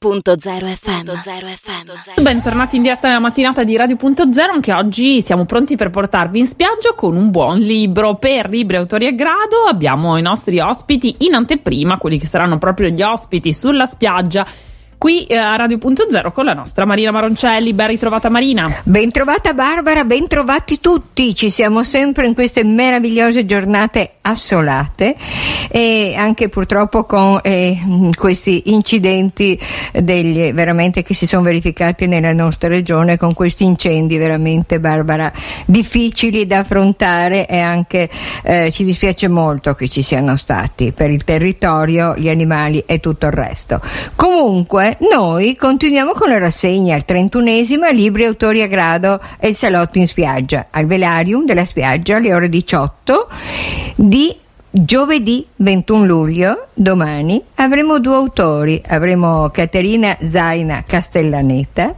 Punto zero FM. Bentornati in diretta nella mattinata di Radio Punto Zero. Anche oggi siamo pronti per portarvi in spiaggia con un buon libro. Per Libri e Autori a Grado abbiamo i nostri ospiti in anteprima, quelli che saranno proprio gli ospiti sulla spiaggia qui a Radio Punto Zero con la nostra Marina Maroncelli. Ben ritrovata Marina. Ben trovata Barbara, ben trovati tutti. Ci siamo sempre in queste meravigliose giornate assolate e anche purtroppo con questi incidenti veramente che si sono verificati nella nostra regione, con questi incendi veramente, Barbara, difficili da affrontare e anche ci dispiace molto che ci siano stati per il territorio, gli animali e tutto il resto. Comunque noi continuiamo con la rassegna, il 31esima Libri e Autori a Grado e il salotto in spiaggia, al velarium della spiaggia alle ore 18 di giovedì 21 luglio. Domani avremo due autori, avremo Caterina Zaina Castellaneta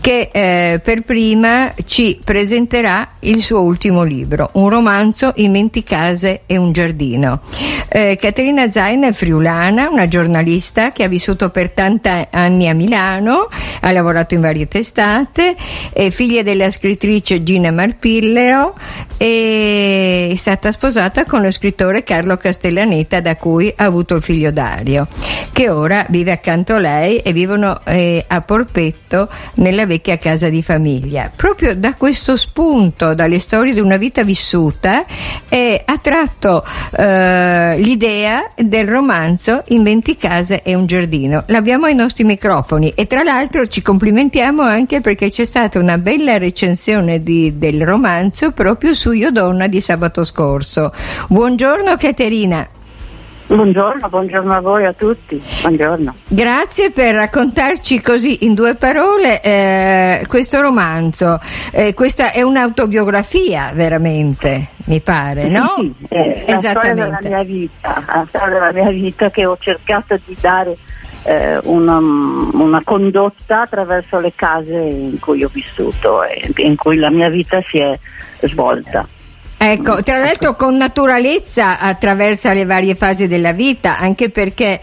che per prima ci presenterà il suo ultimo libro, un romanzo, I 20 case e un giardino. Caterina Zaina è friulana, una giornalista che ha vissuto per tanti anni a Milano, ha lavorato in varie testate, è figlia della scrittrice Gina Marpilleo e è stata sposata con lo scrittore Carlo Castellaneta, da cui ha avuto il figlio Dario, che ora vive accanto a lei e vivono a Porpetto nella vecchia casa di famiglia. Proprio da questo spunto, dalle storie di una vita vissuta, ha tratto l'idea del romanzo In 20 case e un giardino. L'abbiamo ai nostri microfoni e tra l'altro ci complimentiamo anche perché c'è stata una bella recensione del romanzo proprio su Io Donna di sabato scorso. Buongiorno Caterina. Buongiorno a voi, a tutti. Buongiorno. Grazie per raccontarci così in due parole questo romanzo. Questa è un'autobiografia veramente, mi pare, no? Sì, esattamente. La storia della mia vita che ho cercato di dare una condotta attraverso le case in cui ho vissuto e in cui la mia vita si è svolta. Ecco, tra l'altro con naturalezza attraversa le varie fasi della vita, anche perché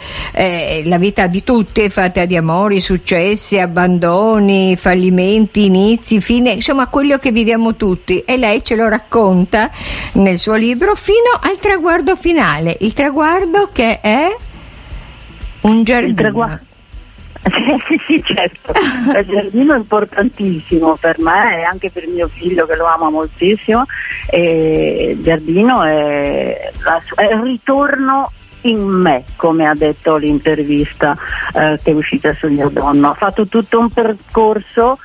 la vita di tutti è fatta di amori, successi, abbandoni, fallimenti, inizi, fine, insomma quello che viviamo tutti, e lei ce lo racconta nel suo libro fino al traguardo finale, il traguardo che è un giardino. Sì, certo, il giardino è importantissimo per me e anche per mio figlio che lo ama moltissimo. E il giardino è il ritorno in me, come ha detto l'intervista che è uscita su Io Donna. Ho fatto tutto un percorso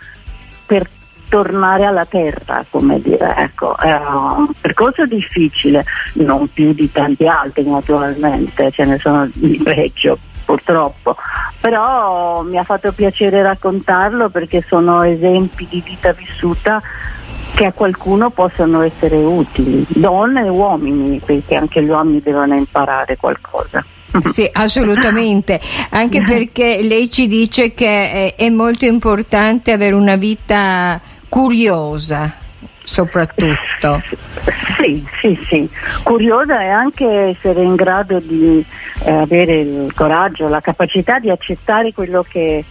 per tornare alla terra, come dire, ecco, è un percorso difficile, non più di tanti altri naturalmente, ce ne sono di peggio purtroppo, però mi ha fatto piacere raccontarlo perché sono esempi di vita vissuta che a qualcuno possono essere utili, donne e uomini, perché anche gli uomini devono imparare qualcosa. Sì, assolutamente, anche perché lei ci dice che è molto importante avere una vita curiosa soprattutto. Sì, curiosa è anche essere in grado di avere il coraggio, la capacità di accettare quello che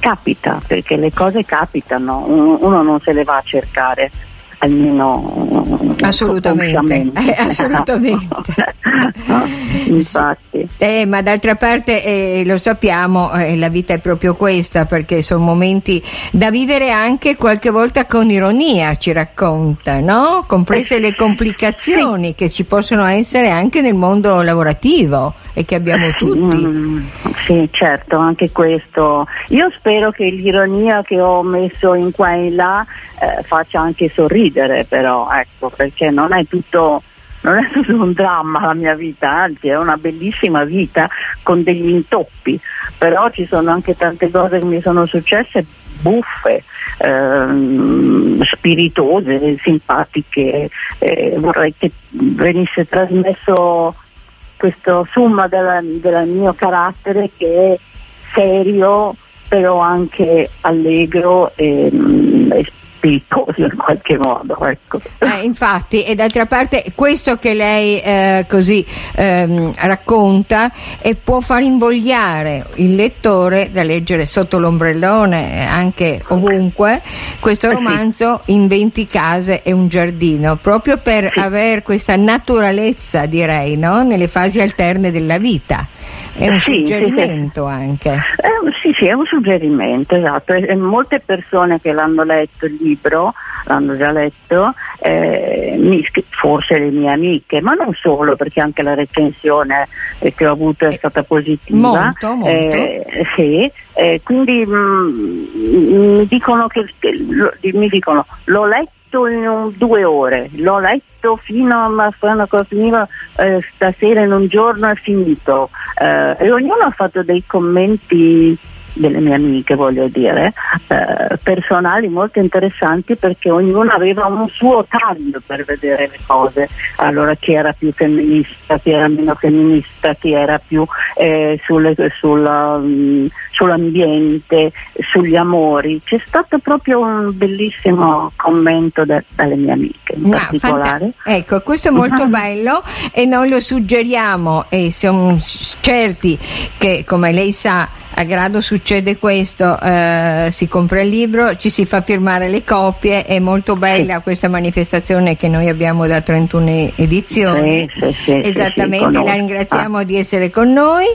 capita, perché le cose capitano, uno non se le va a cercare, almeno assolutamente. No, infatti. Ma d'altra parte lo sappiamo, la vita è proprio questa, perché sono momenti da vivere anche qualche volta con ironia, ci racconta, no? Comprese le complicazioni che ci possono essere anche nel mondo lavorativo e che abbiamo tutti. Sì, certo, anche questo. Io spero che l'ironia che ho messo in qua e in là faccia anche sorridere, però, ecco, perché non è tutto un dramma la mia vita, anzi è una bellissima vita con degli intoppi, però ci sono anche tante cose che mi sono successe buffe, spiritose, simpatiche. Vorrei che venisse trasmesso questo summa del mio carattere che è serio però anche allegro e spiritosi in qualche modo, ecco. Infatti, e d'altra parte questo che lei racconta e può far invogliare il lettore da leggere sotto l'ombrellone, anche ovunque, questo romanzo in 20 case e un giardino, proprio per aver questa naturalezza, direi, no? Nelle fasi alterne della vita. È un suggerimento anche. Sì, è un suggerimento, esatto. E molte persone che l'hanno letto il libro, l'hanno già letto, forse le mie amiche, ma non solo, perché anche la recensione che ho avuto è stata positiva. Molto. Quindi mi dicono l'ho letto in 2 ore, l'ho letto fino a finire stasera, in un giorno è finito, e ognuno ha fatto dei commenti, delle mie amiche voglio dire, personali molto interessanti, perché ognuno aveva un suo taglio per vedere le cose. Allora, chi era più femminista, chi era meno femminista, chi era più sull'ambiente, sugli amori. C'è stato proprio un bellissimo commento dalle mie amiche in particolare. Ecco, questo è molto bello e noi lo suggeriamo, e siamo certi che, come lei sa, a Grado succede questo, si compra il libro, ci si fa firmare le copie, è molto bella questa manifestazione che noi abbiamo da 31 edizioni, esattamente, la ringraziamo di essere con noi,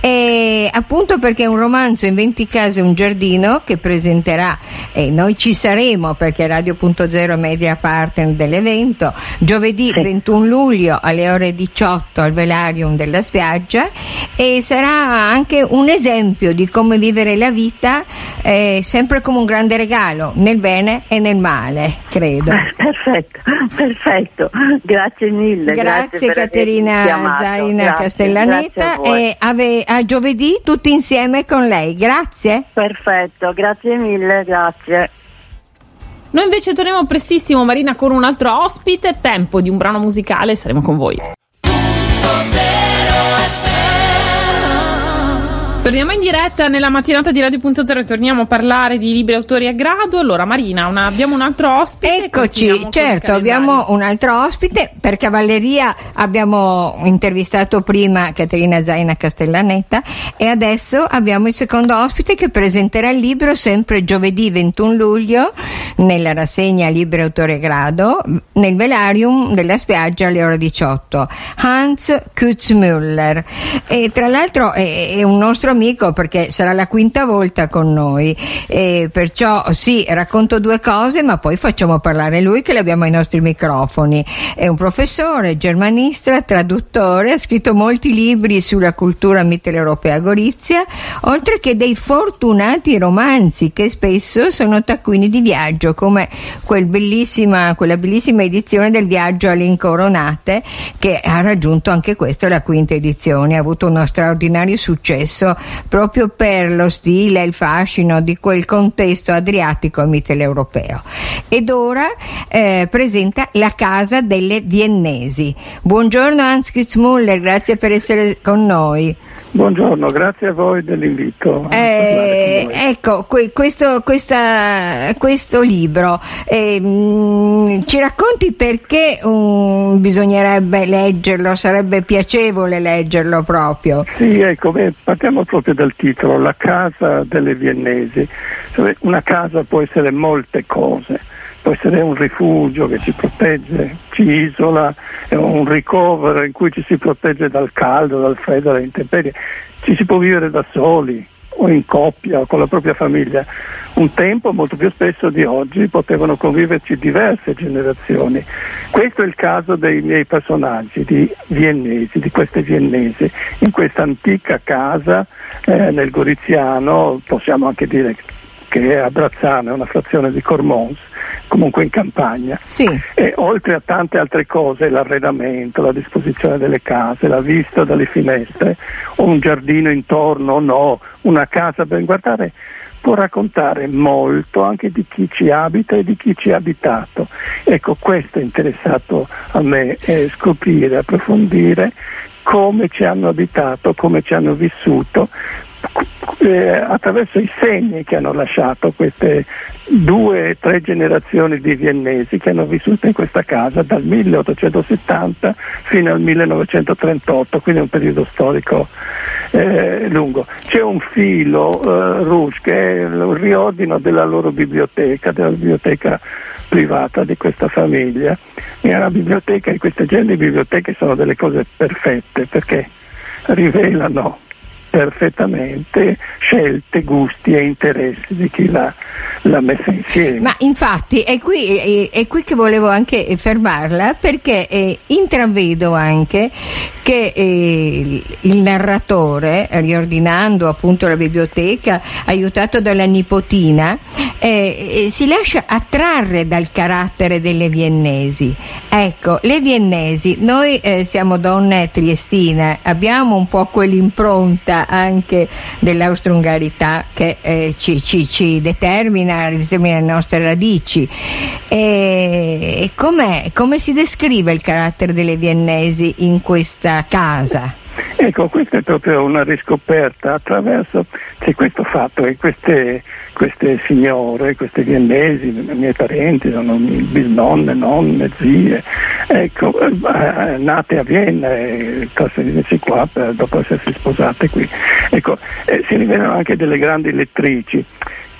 e appunto perché è un romanzo in 20 case un giardino che presenterà, e noi ci saremo perché Radio Punto Zero media partner dell'evento, giovedì 21 luglio alle ore 18 al Velarium della Spiaggia, e sarà anche un esempio di come vivere la vita sempre come un grande regalo, nel bene e nel male, credo. Perfetto, grazie mille. Grazie Caterina Zaina Castellaneta, grazie e a giovedì tutti insieme con lei. Grazie. Perfetto, grazie mille, grazie. Noi invece torniamo prestissimo, Marina, con un altro ospite, tempo di un brano musicale, saremo con voi. Torniamo in diretta nella mattinata di Radio Punto Zero e torniamo a parlare di libri e autori a grado. Allora Marina, abbiamo un altro ospite. Eccoci, certo, abbiamo un altro ospite. Per cavalleria abbiamo intervistato prima Caterina Zaina Castellaneta e adesso abbiamo il secondo ospite che presenterà il libro sempre giovedì 21 luglio nella rassegna Libri e Autori a Grado nel Velarium della Spiaggia alle ore 18. Hans Kitzmüller. E tra l'altro è un nostro amico, perché sarà la quinta volta con noi, e perciò racconto 2 cose ma poi facciamo parlare lui, che l'abbiamo ai nostri microfoni. È un professore, germanista, traduttore, ha scritto molti libri sulla cultura mitteleuropea gorizia, oltre che dei fortunati romanzi che spesso sono taccuini di viaggio, come quella bellissima edizione del Viaggio alle Incoronate, che ha raggiunto anche questa la quinta edizione, ha avuto uno straordinario successo proprio per lo stile e il fascino di quel contesto adriatico e mitteleuropeo. Ed ora presenta La casa delle viennesi. Buongiorno Hans Kitzmüller, grazie per essere con noi. Buongiorno, grazie a voi dell'invito. Ecco, questo libro, ci racconti perché bisognerebbe leggerlo, sarebbe piacevole leggerlo proprio. Sì, ecco, partiamo proprio dal titolo, La casa delle viennesi. Una casa può essere molte cose, può essere un rifugio che ci protegge, ci isola, è un ricovero in cui ci si protegge dal caldo, dal freddo, dalle intemperie, ci si può vivere da soli o in coppia o con la propria famiglia. Un tempo, molto più spesso di oggi, potevano conviverci diverse generazioni. Questo è il caso dei miei personaggi, di queste viennesi, in questa antica casa nel Goriziano, possiamo anche dire che è a Brazzano, è una frazione di Cormons, comunque in campagna. Sì. E oltre a tante altre cose, l'arredamento, la disposizione delle case, la vista dalle finestre, o un giardino intorno o no, una casa ben guardare, può raccontare molto anche di chi ci abita e di chi ci ha abitato. Ecco, questo è interessato a me, scoprire, approfondire come ci hanno abitato, come ci hanno vissuto, attraverso i segni che hanno lasciato queste 2-3 generazioni di viennesi che hanno vissuto in questa casa dal 1870 fino al 1938, quindi un periodo storico lungo. C'è un filo rouge che è il riordino della loro biblioteca, della biblioteca privata di questa famiglia, e alla biblioteca di questa gente, le biblioteche sono delle cose perfette perché rivelano perfettamente scelte, gusti e interessi di chi l'ha messa insieme. Ma infatti è qui che volevo anche fermarla, perché intravedo anche che il narratore, riordinando appunto la biblioteca, aiutato dalla nipotina, si lascia attrarre dal carattere delle viennesi. Ecco, le viennesi, noi siamo donne triestine, abbiamo un po' quell'impronta anche dell'austro-ungarità che ci determina le nostre radici. E come si descrive il carattere delle viennesi in questa casa? Ecco, questa è proprio una riscoperta attraverso, c'è questo fatto che queste signore, queste viennesi, i miei parenti, sono bisnonne, nonne, zie, ecco, nate a Vienna e trasferitesi qua dopo essersi sposate qui. Ecco, si rivelano anche delle grandi lettrici.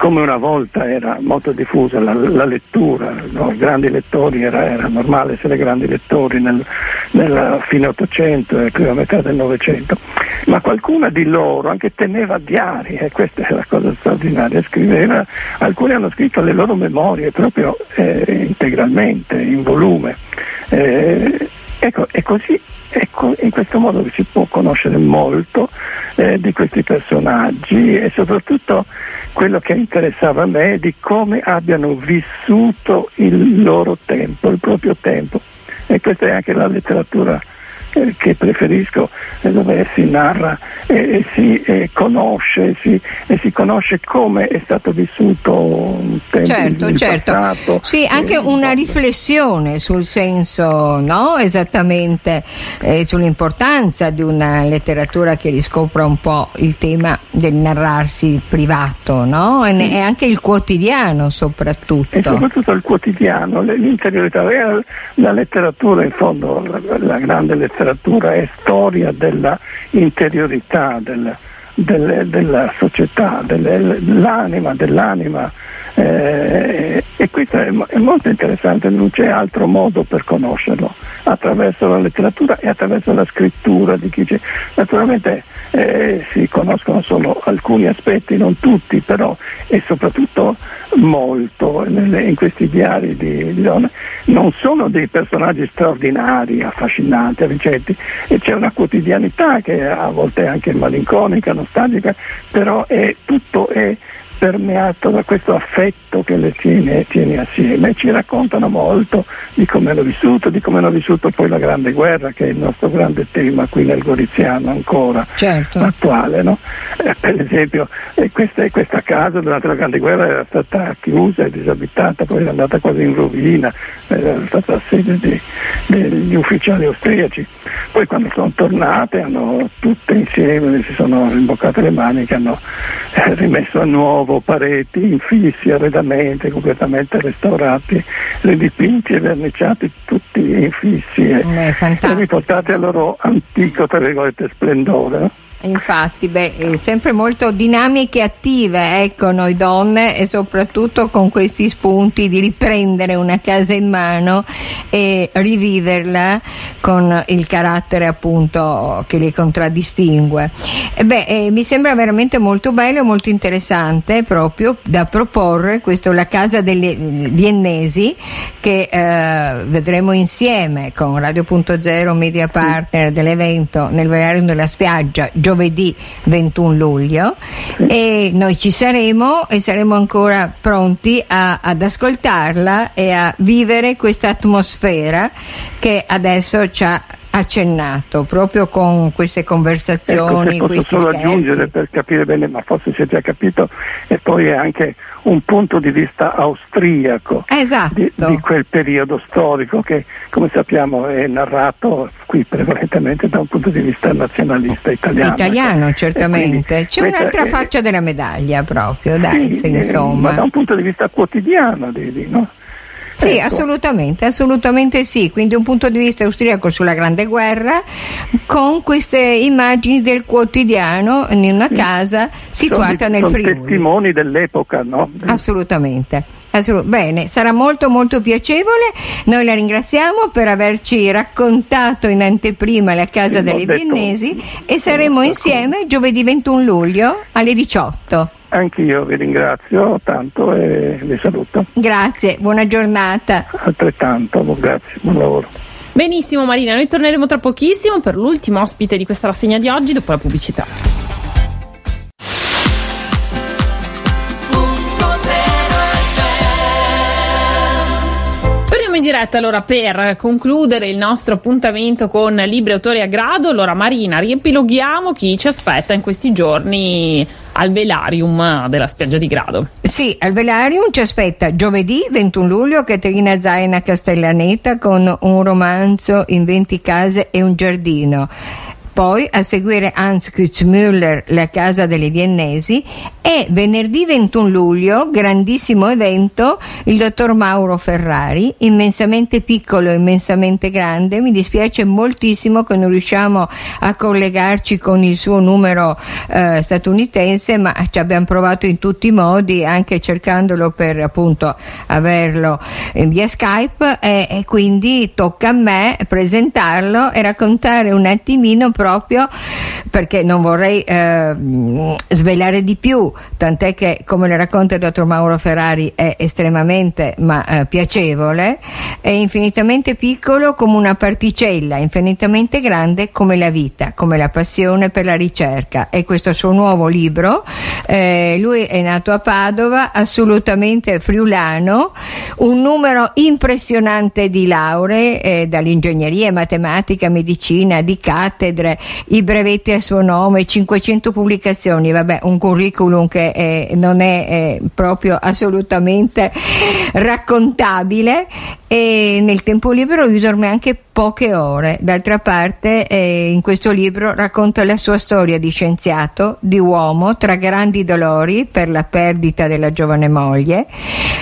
Come una volta era molto diffusa la lettura, no? I grandi lettori, era normale essere grandi lettori nel fine Ottocento e prima metà del Novecento, ma qualcuna di loro anche teneva diari, e questa è la cosa straordinaria, scriveva, alcuni hanno scritto le loro memorie proprio integralmente, in volume. Ecco, è così. Ecco, in questo modo si può conoscere molto di questi personaggi, e soprattutto quello che interessava a me è di come abbiano vissuto il loro tempo, il proprio tempo, e questa è anche la letteratura che preferisco, dove si narra e si conosce come è stato vissuto un tempo, certo. passato. Sì, anche una riflessione sul senso, no? Esattamente, sull'importanza di una letteratura che riscopra un po' il tema del narrarsi privato, no? E anche il quotidiano, soprattutto. E soprattutto il quotidiano, l'interiorità. La letteratura, in fondo, la grande letteratura è storia della interiorità, della società, dell'anima, e questo è molto interessante. Non c'è altro modo per conoscerlo, attraverso la letteratura e attraverso la scrittura di chi c'è. Naturalmente si conoscono solo alcuni aspetti, non tutti però, e soprattutto molto in questi diari di donne. Non sono dei personaggi straordinari, affascinanti, avvincenti, e c'è una quotidianità che a volte è anche malinconica, nostalgica, però tutto è permeato da questo affetto che le tiene assieme. Ci raccontano molto di come hanno vissuto, poi la Grande Guerra, che è il nostro grande tema qui nel Goriziano ancora, certo, attuale, no? Per esempio, questa casa durante la Grande Guerra era stata chiusa e disabitata, poi era andata quasi in rovina, era stata sede degli ufficiali austriaci. Poi quando sono tornate, hanno tutte insieme, si sono rimboccate le maniche, hanno rimesso a nuovo pareti, infissi, arredamenti completamente restaurati, ridipinti e verniciati, tutti infissi e riportati al loro antico, tra virgolette, splendore. Infatti, sempre molto dinamiche e attive, ecco, noi donne, e soprattutto con questi spunti di riprendere una casa in mano e riviverla con il carattere appunto che le contraddistingue. Mi sembra veramente molto bello e molto interessante, proprio da proporre questo, la casa delle viennesi, che vedremo insieme con Radio Punto Zero, media partner dell'evento, nel Velarium della Spiaggia, giovedì 21 luglio, e noi ci saremo e saremo ancora pronti ad ascoltarla e a vivere questa atmosfera che adesso ci ha accennato proprio con queste conversazioni, questi scherzi. Posso solo aggiungere per capire bene, ma forse si è già capito, e poi è anche un punto di vista austriaco, esatto, di quel periodo storico che, come sappiamo, è narrato qui prevalentemente da un punto di vista nazionalista italiano, certamente. Quindi, c'è un'altra faccia della medaglia proprio, dai, sì, insomma, ma da un punto di vista quotidiano, no? Sì, ecco. assolutamente sì, quindi un punto di vista austriaco sulla Grande Guerra, con queste immagini del quotidiano in una casa situata nel Friuli. Sono testimoni dell'epoca, no? Assolutamente. Bene, sarà molto piacevole. Noi la ringraziamo per averci raccontato in anteprima la casa delle Viennesi, e saremo insieme giovedì 21 luglio alle 18. Anch'io vi ringrazio tanto e vi saluto. Grazie, buona giornata. Altrettanto, grazie, buon lavoro. Benissimo Marina, noi torneremo tra pochissimo per l'ultimo ospite di questa rassegna di oggi, dopo la pubblicità. In diretta allora per concludere il nostro appuntamento con Libri e Autori a Grado. Allora Marina, riepiloghiamo chi ci aspetta in questi giorni al Velarium della spiaggia di Grado. Sì, al Velarium ci aspetta giovedì 21 luglio Caterina Zaina Castellaneta con un romanzo In 20 case e un giardino. Poi a seguire Hans Kitzmüller, La casa delle Viennesi, e venerdì 21 luglio, grandissimo evento, il dottor Mauro Ferrari, Immensamente piccolo, immensamente grande. Mi dispiace moltissimo che non riusciamo a collegarci con il suo numero statunitense, ma ci abbiamo provato in tutti i modi, anche cercandolo per appunto averlo via Skype, e quindi tocca a me presentarlo e raccontare un attimino, proprio perché non vorrei svelare di più, tant'è che come le racconta il dottor Mauro Ferrari è estremamente piacevole, è infinitamente piccolo come una particella, infinitamente grande come la vita, come la passione per la ricerca. E questo suo nuovo libro, lui è nato a Padova, assolutamente friulano, un numero impressionante di lauree dall'ingegneria, matematica, medicina, di cattedre, i brevetti a suo nome, 500 pubblicazioni, un curriculum che non è proprio assolutamente raccontabile, e nel tempo libero lui dorme anche poche ore. D'altra parte in questo libro racconta la sua storia di scienziato, di uomo, tra grandi dolori per la perdita della giovane moglie,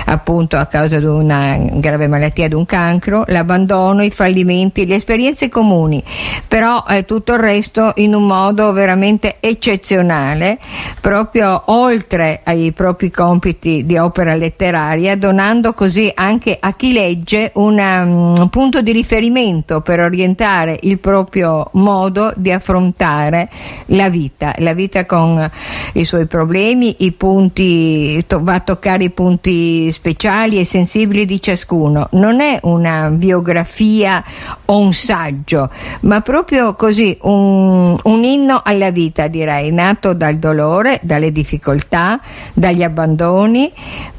appunto a causa di una grave malattia, di un cancro, l'abbandono, i fallimenti, le esperienze comuni, però tutto il resto in un modo veramente eccezionale, proprio oltre ai propri compiti di opera letteraria, donando così anche a chi legge un punto di riferimento per orientare il proprio modo di affrontare la vita con i suoi problemi, va a toccare i punti speciali e sensibili di ciascuno. Non è una biografia o un saggio, ma proprio così un inno alla vita, direi, nato dal dolore, dalle difficoltà, dagli abbandoni,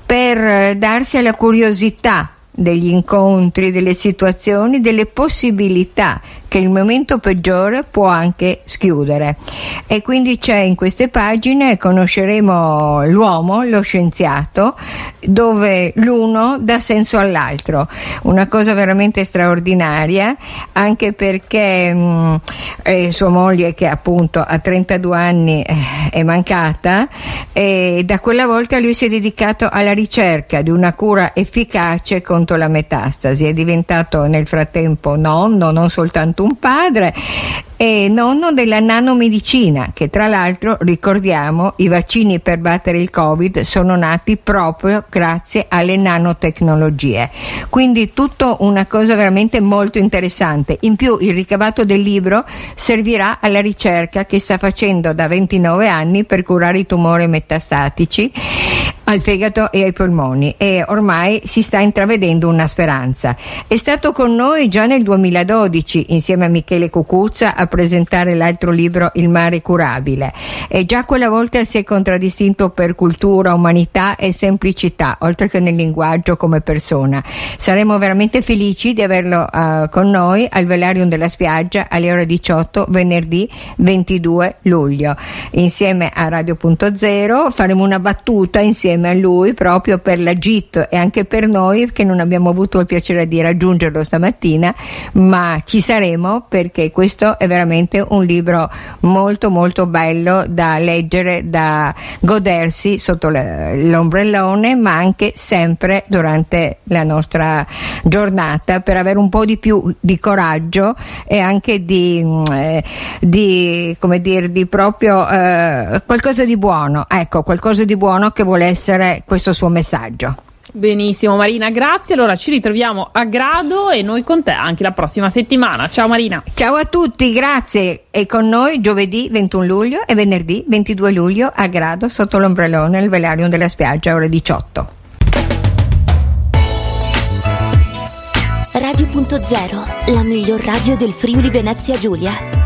per darsi alla curiosità degli incontri, delle situazioni, delle possibilità che il momento peggiore può anche schiudere. E quindi c'è in queste pagine, conosceremo l'uomo, lo scienziato, dove l'uno dà senso all'altro, una cosa veramente straordinaria, anche perché sua moglie, che appunto a 32 anni è mancata, e da quella volta lui si è dedicato alla ricerca di una cura efficace contro la metastasi. È diventato nel frattempo nonno, non soltanto un padre, e nonno della nanomedicina, che tra l'altro ricordiamo, i vaccini per battere il Covid sono nati proprio grazie alle nanotecnologie. Quindi tutto una cosa veramente molto interessante. In più il ricavato del libro servirà alla ricerca che sta facendo da 29 anni per curare i tumori metastatici al fegato e ai polmoni, e ormai si sta intravedendo una speranza. È stato con noi già nel 2012 insieme a Michele Cucuzza a presentare l'altro libro Il mare curabile, e già quella volta si è contraddistinto per cultura, umanità e semplicità, oltre che nel linguaggio come persona. Saremo veramente felici di averlo con noi al Velarium della Spiaggia alle ore 18 venerdì 22 luglio insieme a Radio Punto Zero. Faremo una battuta insieme a lui proprio per la GIT e anche per noi che non abbiamo avuto il piacere di raggiungerlo stamattina, ma ci saremo perché questo è veramente un libro molto molto bello da leggere, da godersi sotto l'ombrellone, ma anche sempre durante la nostra giornata, per avere un po' di più di coraggio e anche di qualcosa di buono, ecco, qualcosa di buono che vuole essere questo suo messaggio. Benissimo Marina, grazie. Allora ci ritroviamo a Grado e noi con te anche la prossima settimana. Ciao Marina. Ciao a tutti, grazie. E con noi giovedì 21 luglio e venerdì 22 luglio a Grado sotto l'ombrellone al Velarium della Spiaggia ore 18. Radio Punto Zero, la miglior radio del Friuli Venezia Giulia.